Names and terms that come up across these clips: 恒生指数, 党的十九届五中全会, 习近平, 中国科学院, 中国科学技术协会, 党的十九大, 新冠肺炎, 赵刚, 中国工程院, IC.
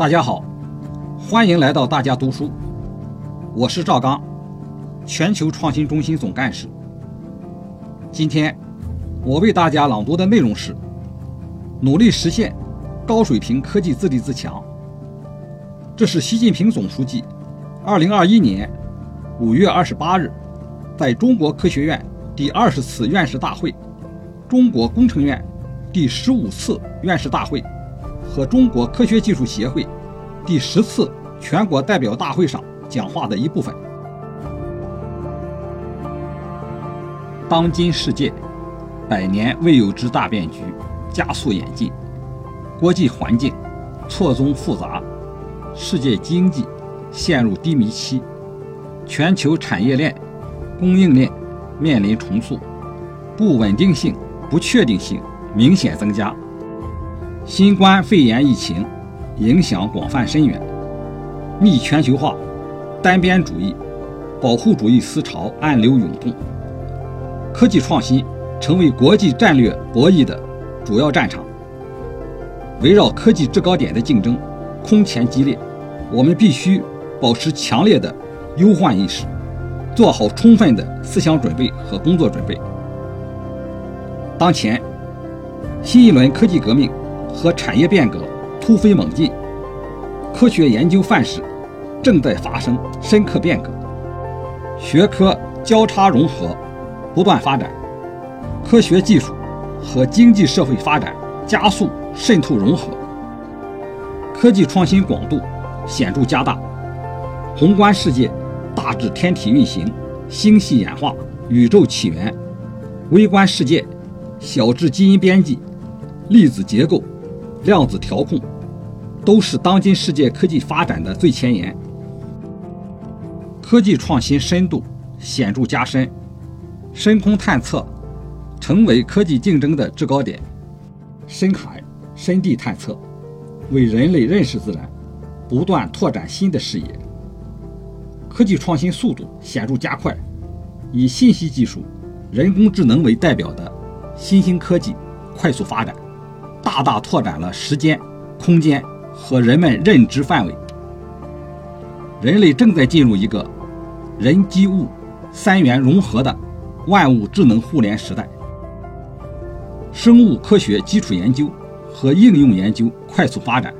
大家好，欢迎来到大家读书，我是赵刚，全球创新中心总干事。今天我为大家朗读的内容是：努力实现高水平科技自立自强。这是习近平总书记2021年5月28日在中国科学院第20次院士大会、中国工程院第15次院士大会和中国科学技术协会第10次全国代表大会上讲话的一部分。当今世界百年未有之大变局加速演进，国际环境错综复杂，世界经济陷入低迷期，全球产业链、供应链面临重塑，不稳定性、不确定性明显增加。新冠肺炎疫情影响广泛深远，逆全球化、单边主义、保护主义思潮暗流涌动，科技创新成为国际战略博弈的主要战场。围绕科技制高点的竞争空前激烈，我们必须保持强烈的忧患意识，做好充分的思想准备和工作准备。当前新一轮科技革命和产业变革突飞猛进，科学研究范式正在发生深刻变革，学科交叉融合不断发展，科学技术和经济社会发展加速渗透融合，科技创新广度显著加大，宏观世界大致天体运行、星系演化、宇宙起源；微观世界小至基因编辑、粒子结构、量子调控，都是当今世界科技发展的最前沿。科技创新深度显著加深，深空探测成为科技竞争的制高点，深海、深地探测为人类认识自然不断拓展新的视野。科技创新速度显著加快，以信息技术、人工智能为代表的新兴科技快速发展，大大拓展了时间、空间和人们认知范围。人类正在进入一个人机物三元融合的万物智能互联时代。生物科学基础研究和应用研究快速发展，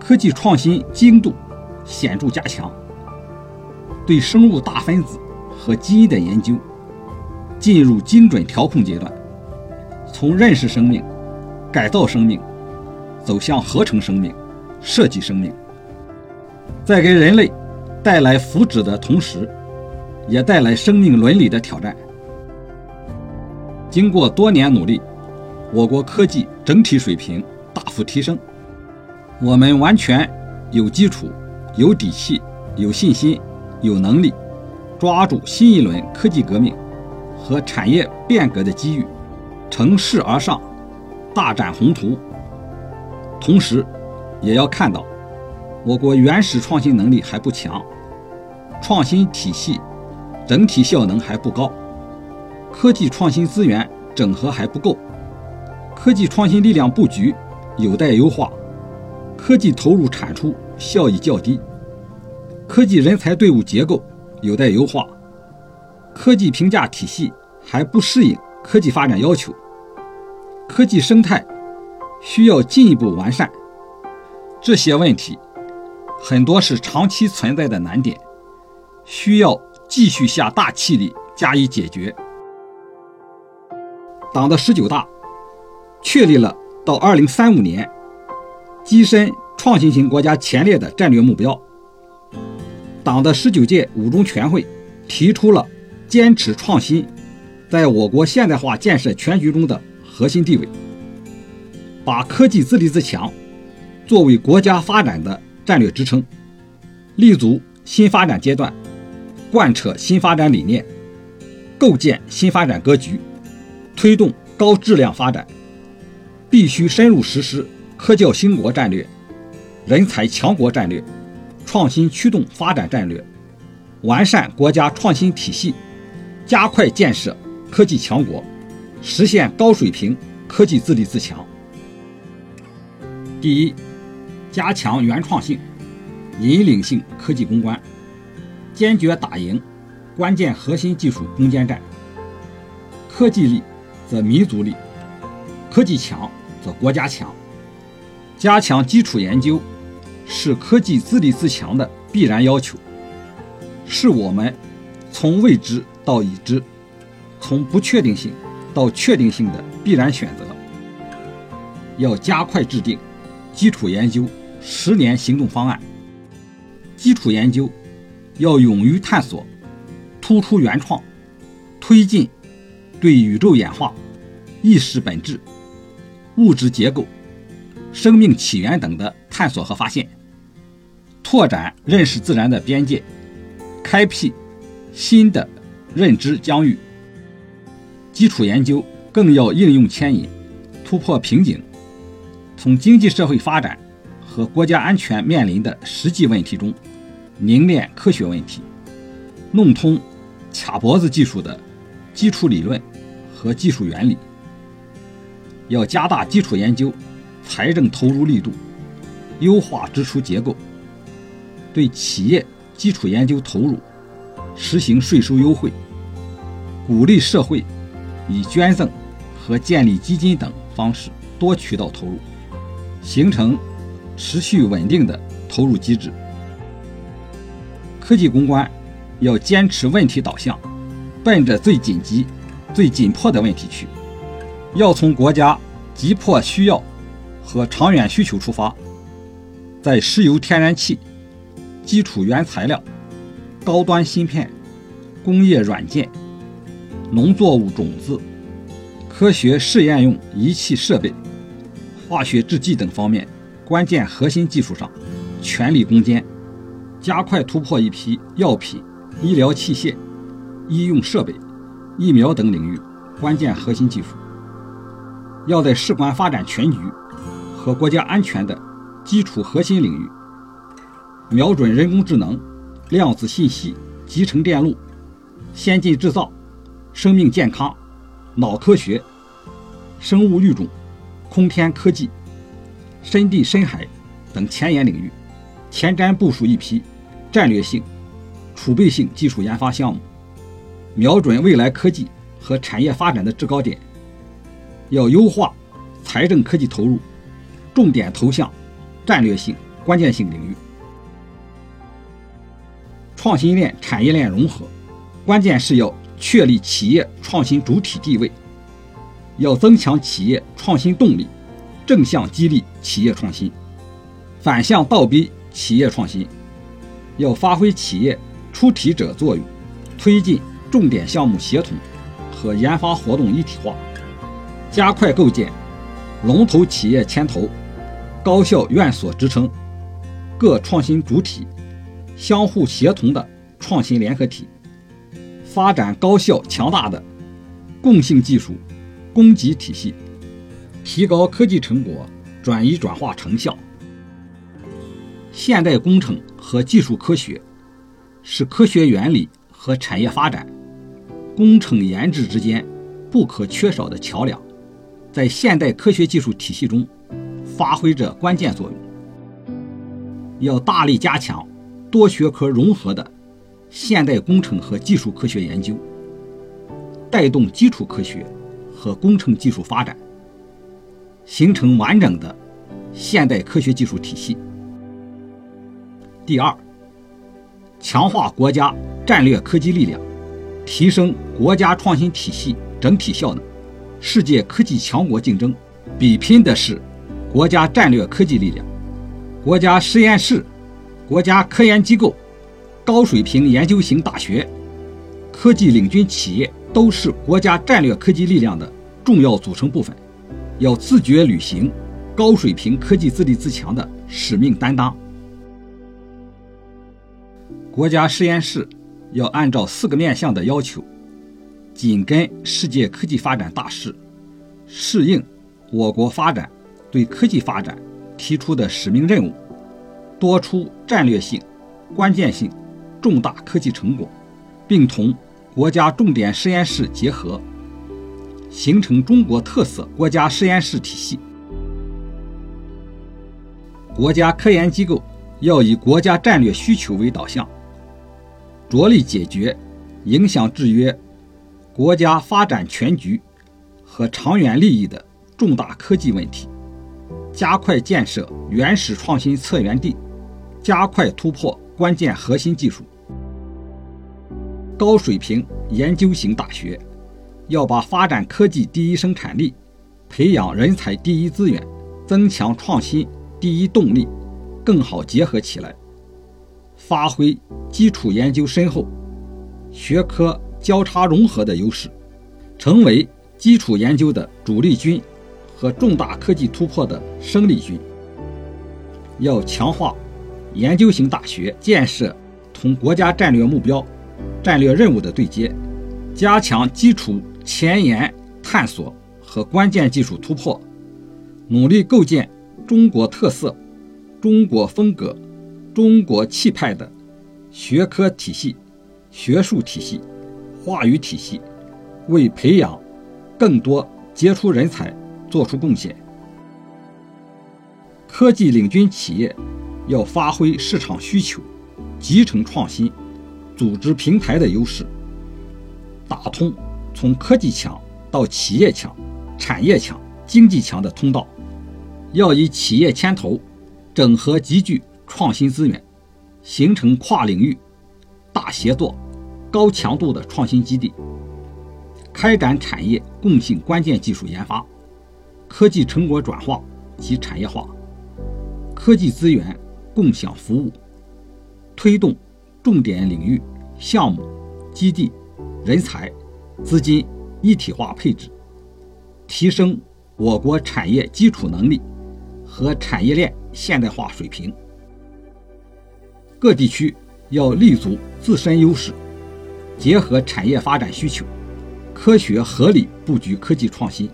科技创新精度显著加强，对生物大分子和基因的研究进入精准调控阶段，从认识生命、改造生命走向合成生命、设计生命。在给人类带来福祉的同时，也带来生命伦理的挑战。经过多年努力，我国科技整体水平大幅提升，我们完全有基础、有底气、有信心、有能力抓住新一轮科技革命和产业变革的机遇，乘势而上，大展宏图。同时也要看到，我国原始创新能力还不强，创新体系整体效能还不高，科技创新资源整合还不够，科技创新力量布局有待优化，科技投入产出效益较低，科技人才队伍结构有待优化，科技评价体系还不适应科技发展要求，科技生态需要进一步完善。这些问题很多是长期存在的难点，需要继续下大气力加以解决。党的19大确立了到2035年跻身创新型国家前列的战略目标。党的19届五中全会提出了坚持创新在我国现代化建设全局中的核心地位，把科技自立自强作为国家发展的战略支撑，立足新发展阶段，贯彻新发展理念，构建新发展格局，推动高质量发展，必须深入实施科教兴国战略、人才强国战略、创新驱动发展战略，完善国家创新体系，加快建设科技强国，实现高水平科技自立自强。第一，加强原创性、引领性科技攻关，坚决打赢关键核心技术攻坚战。科技力则民族力，科技强则国家强。加强基础研究是科技自立自强的必然要求，是我们从未知到已知，从不确定性到确定性的必然选择。要加快制定基础研究10年行动方案。基础研究要勇于探索，突出原创，推进对宇宙演化、意识本质、物质结构、生命起源等的探索和发现，拓展认识自然的边界，开辟新的认知疆域。基础研究更要应用牵引，突破瓶颈，从经济社会发展和国家安全面临的实际问题中凝练科学问题，弄通卡脖子技术的基础理论和技术原理。要加大基础研究财政投入力度，优化支出结构，对企业基础研究投入实行税收优惠，鼓励社会以捐赠和建立基金等方式多渠道投入，形成持续稳定的投入机制。科技攻关要坚持问题导向，奔着最紧急、最紧迫的问题去，要从国家急迫需要和长远需求出发，在石油天然气、基础原材料、高端芯片、工业软件、农作物种子、科学试验用仪器设备、化学制剂等方面关键核心技术上全力攻坚，加快突破一批药品、医疗器械、医用设备、疫苗等领域关键核心技术。要在事关发展全局和国家安全的基础核心领域，瞄准人工智能、量子信息、集成电路、先进制造、生命健康、脑科学、生物育种、空天科技、深地深海等前沿领域，前瞻部署一批战略性、储备性技术研发项目，瞄准未来科技和产业发展的制高点。要优化财政科技投入，重点投向战略性、关键性领域。创新链、产业链融合，关键是要确立企业创新主体地位，要增强企业创新动力，正向激励企业创新，反向倒逼企业创新。要发挥企业出题者作用，推进重点项目协同和研发活动一体化，加快构建龙头企业牵头、高校院所支撑、各创新主体相互协同的创新联合体，发展高效强大的共性技术供给体系，提高科技成果转移转化成效。现代工程和技术科学是科学原理和产业发展、工程研制之间不可缺少的桥梁，在现代科学技术体系中发挥着关键作用。要大力加强多学科融合的现代工程和技术科学研究，带动基础科学和工程技术发展，形成完整的现代科学技术体系。第二，强化国家战略科技力量，提升国家创新体系整体效能。世界科技强国竞争，比拼的是国家战略科技力量。国家实验室、国家科研机构、高水平研究型大学、科技领军企业都是国家战略科技力量的重要组成部分，要自觉履行高水平科技自立自强的使命担当。国家实验室要按照4个面向的要求，紧跟世界科技发展大势，适应我国发展对科技发展提出的使命任务，多出战略性、关键性、重大科技成果，并同国家重点实验室结合，形成中国特色国家实验室体系。国家科研机构要以国家战略需求为导向，着力解决影响制约国家发展全局和长远利益的重大科技问题，加快建设原始创新策源地，加快突破关键核心技术。高水平研究型大学要把发展科技第一生产力，培养人才第一资源，增强创新第一动力更好结合起来，发挥基础研究深厚、学科交叉融合的优势，成为基础研究的主力军和重大科技突破的生力军。要强化研究型大学建设同国家战略目标、战略任务的对接，加强基础前沿探索和关键技术突破，努力构建中国特色、中国风格、中国气派的学科体系、学术体系、话语体系，为培养更多杰出人才做出贡献。科技领军企业要发挥市场需求、集成创新、组织平台的优势，打通从科技强到企业强、产业强、经济强的通道，要以企业牵头，整合集聚创新资源，形成跨领域、大协作、高强度的创新基地，开展产业共性关键技术研发、科技成果转化及产业化、科技资源共享服务，推动重点领域、项目、基地、人才、资金一体化配置，提升我国产业基础能力和产业链现代化水平。各地区要立足自身优势，结合产业发展需求，科学合理布局科技创新。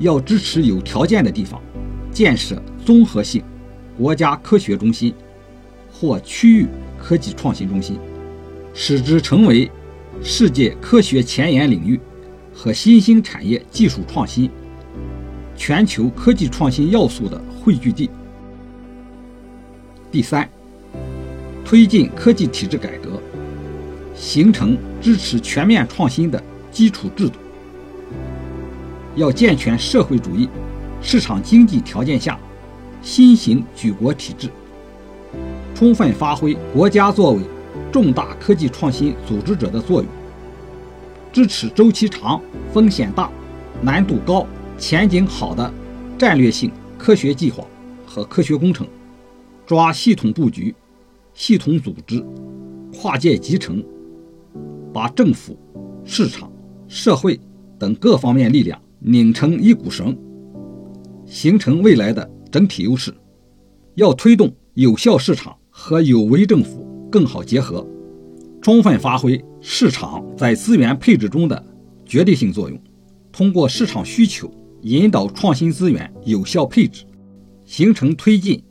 要支持有条件的地方建设综合性国家科学中心或区域科技创新中心，使之成为世界科学前沿领域和新兴产业技术创新、全球科技创新要素的汇聚地。第三，推进科技体制改革，形成支持全面创新的基础制度。要健全社会主义、市场经济条件下新型举国体制，充分发挥国家作为重大科技创新组织者的作用，支持周期长、风险大、难度高、前景好的战略性科学计划和科学工程，抓系统布局、系统组织、跨界集成，把政府、市场、社会等各方面力量拧成一股绳，形成未来的整体优势。要推动有效市场和有为政府更好结合，充分发挥市场在资源配置中的决定性作用，通过市场需求引导创新资源有效配置，形成推进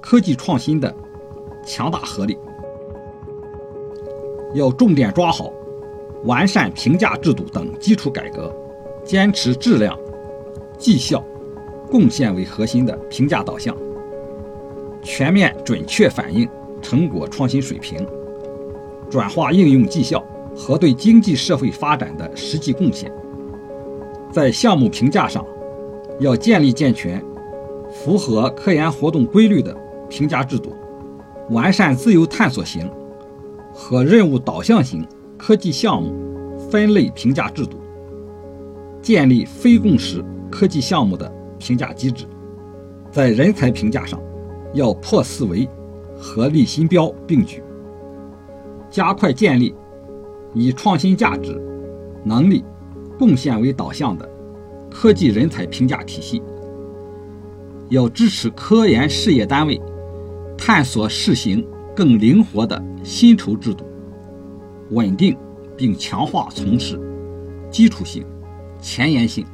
科技创新的强大合力。要重点抓好完善评价制度等基础改革，坚持质量、绩效、贡献为核心的评价导向，全面准确反映成果创新水平，转化应用绩效和对经济社会发展的实际贡献。在项目评价上，要建立健全、符合科研活动规律的评价制度，完善自由探索型和任务导向型科技项目分类评价制度，建立非共识科技项目的评价机制。在人才评价上，要破四维和立新标并举，加快建立以创新价值、能力、贡献为导向的科技人才评价体系。要支持科研事业单位探索试行更灵活的薪酬制度，稳定并强化从事基础性、前沿性、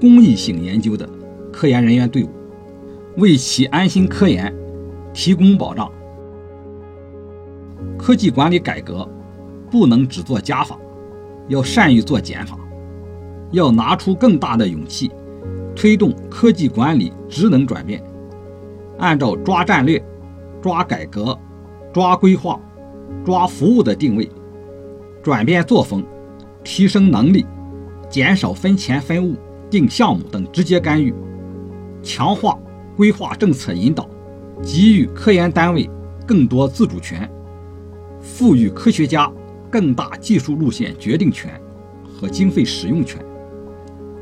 公益性研究的科研人员队伍，为其安心科研提供保障。科技管理改革不能只做加法，要善于做减法，要拿出更大的勇气推动科技管理职能转变，按照抓战略、抓改革、抓规划、抓服务的定位，转变作风，提升能力，减少分钱分物、定项目等直接干预，强化规划政策引导，给予科研单位更多自主权，赋予科学家更大技术路线决定权和经费使用权，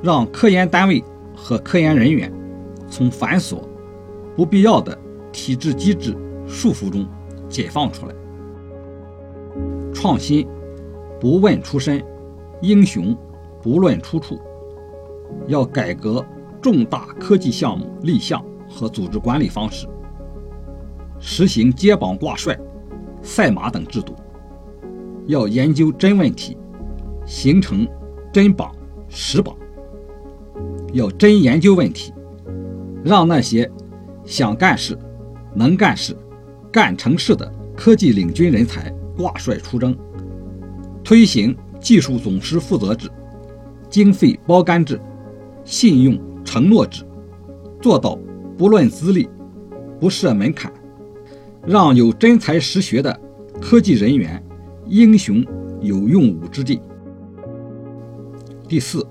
让科研单位和科研人员从繁琐、不必要的体制机制束缚中解放出来。创新不问出身，英雄不论出处，要改革重大科技项目立项和组织管理方式，实行揭榜挂帅、赛马等制度，要研究真问题，形成真榜实榜，要真研究问题，让那些想干事、能干事、干成事的科技领军人才挂帅出征。推行技术总师负责制、经费包干制、信用承诺制，做到不论资历、不设门槛，让有真才实学的科技人员英雄有用武之地。第4，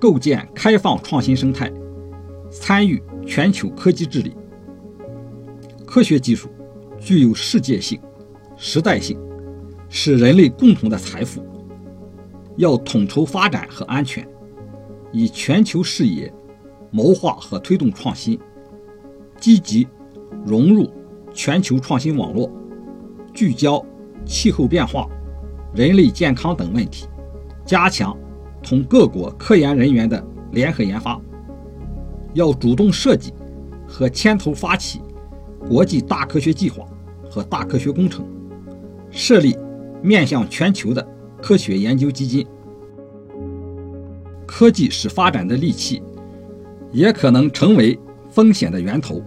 构建开放创新生态，参与全球科技治理。科学技术具有世界性、时代性，是人类共同的财富，要统筹发展和安全，以全球视野谋划和推动创新，积极融入全球创新网络，聚焦气候变化、人类健康等问题，加强同各国科研人员的联合研发，要主动设计和牵头发起国际大科学计划和大科学工程，设立面向全球的科学研究基金。科技是发展的利器，也可能成为风险的源头，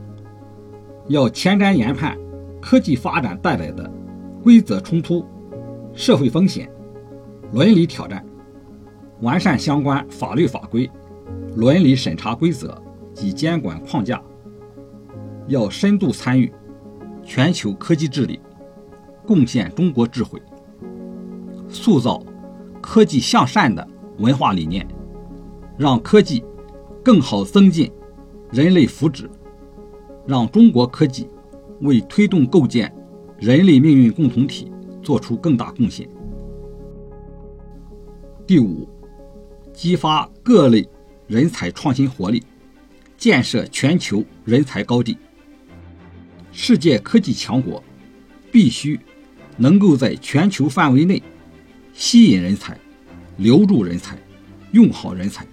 要前瞻研判科技发展带来的规则冲突、社会风险、伦理挑战，完善相关法律法规、伦理审查规则及监管框架，要深度参与全球科技治理，贡献中国智慧，塑造科技向善的文化理念，让科技更好增进人类福祉，让中国科技为推动构建人类命运共同体做出更大贡献。第5，激发各类人才创新活力，建设全球人才高地。世界科技强国必须能够在全球范围内吸引人才、留住人才、用好人才。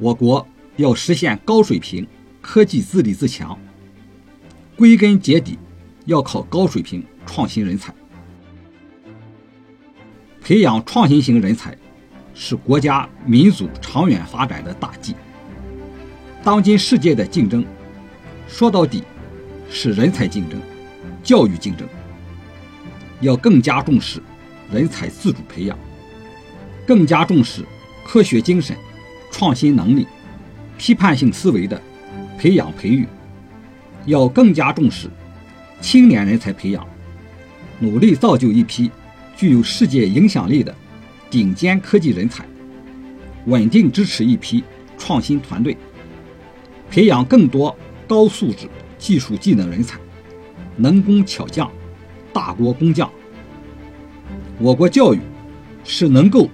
我国要实现高水平科技自立自强，归根结底要靠高水平创新人才。培养创新型人才是国家民族长远发展的大计。当今世界的竞争，说到底是人才竞争、教育竞争，要更加重视人才自主培养，更加重视科学精神、创新能力、批判性思维的培养培育，要更加重视青年人才培养，努力造就一批具有世界影响力的顶尖科技人才，稳定支持一批创新团队，培养更多高素质技术技能人才，能工巧匠、大国工匠。我国教育是能够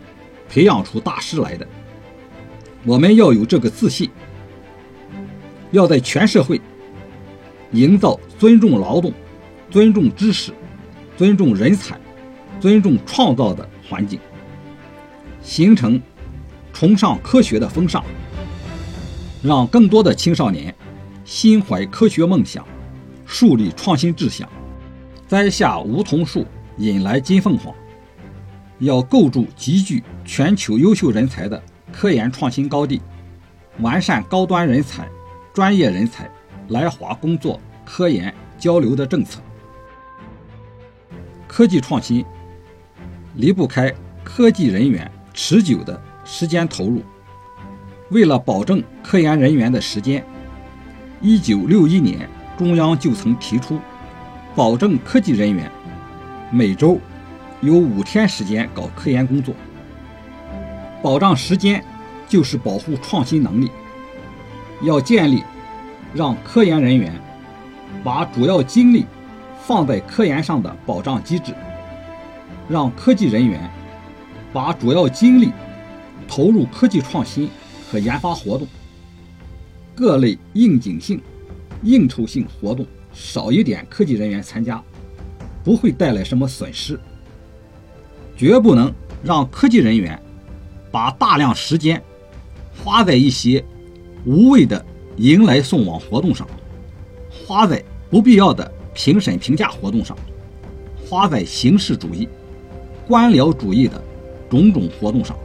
培养出大师来的，我们要有这个自信，要在全社会营造尊重劳动、尊重知识、尊重人才、尊重创造的环境，形成崇尚科学的风尚，让更多的青少年心怀科学梦想，树立创新志向，栽下梧桐树，引来金凤凰。要构筑集聚全球优秀人才的科研创新高地，完善高端人才、专业人才来华工作、科研交流的政策。科技创新离不开科技人员持久的时间投入，为了保证科研人员的时间， 1961年，中央就曾提出，保证科技人员每周有5天时间搞科研工作。保障时间就是保护创新能力，要建立让科研人员把主要精力放在科研上的保障机制，让科技人员把主要精力投入科技创新和研发活动，各类应景性、应酬性活动少一点科技人员参加，不会带来什么损失。绝不能让科技人员把大量时间花在一些无谓的迎来送往活动上，花在不必要的评审评价活动上，花在形式主义、官僚主义的种种活动上。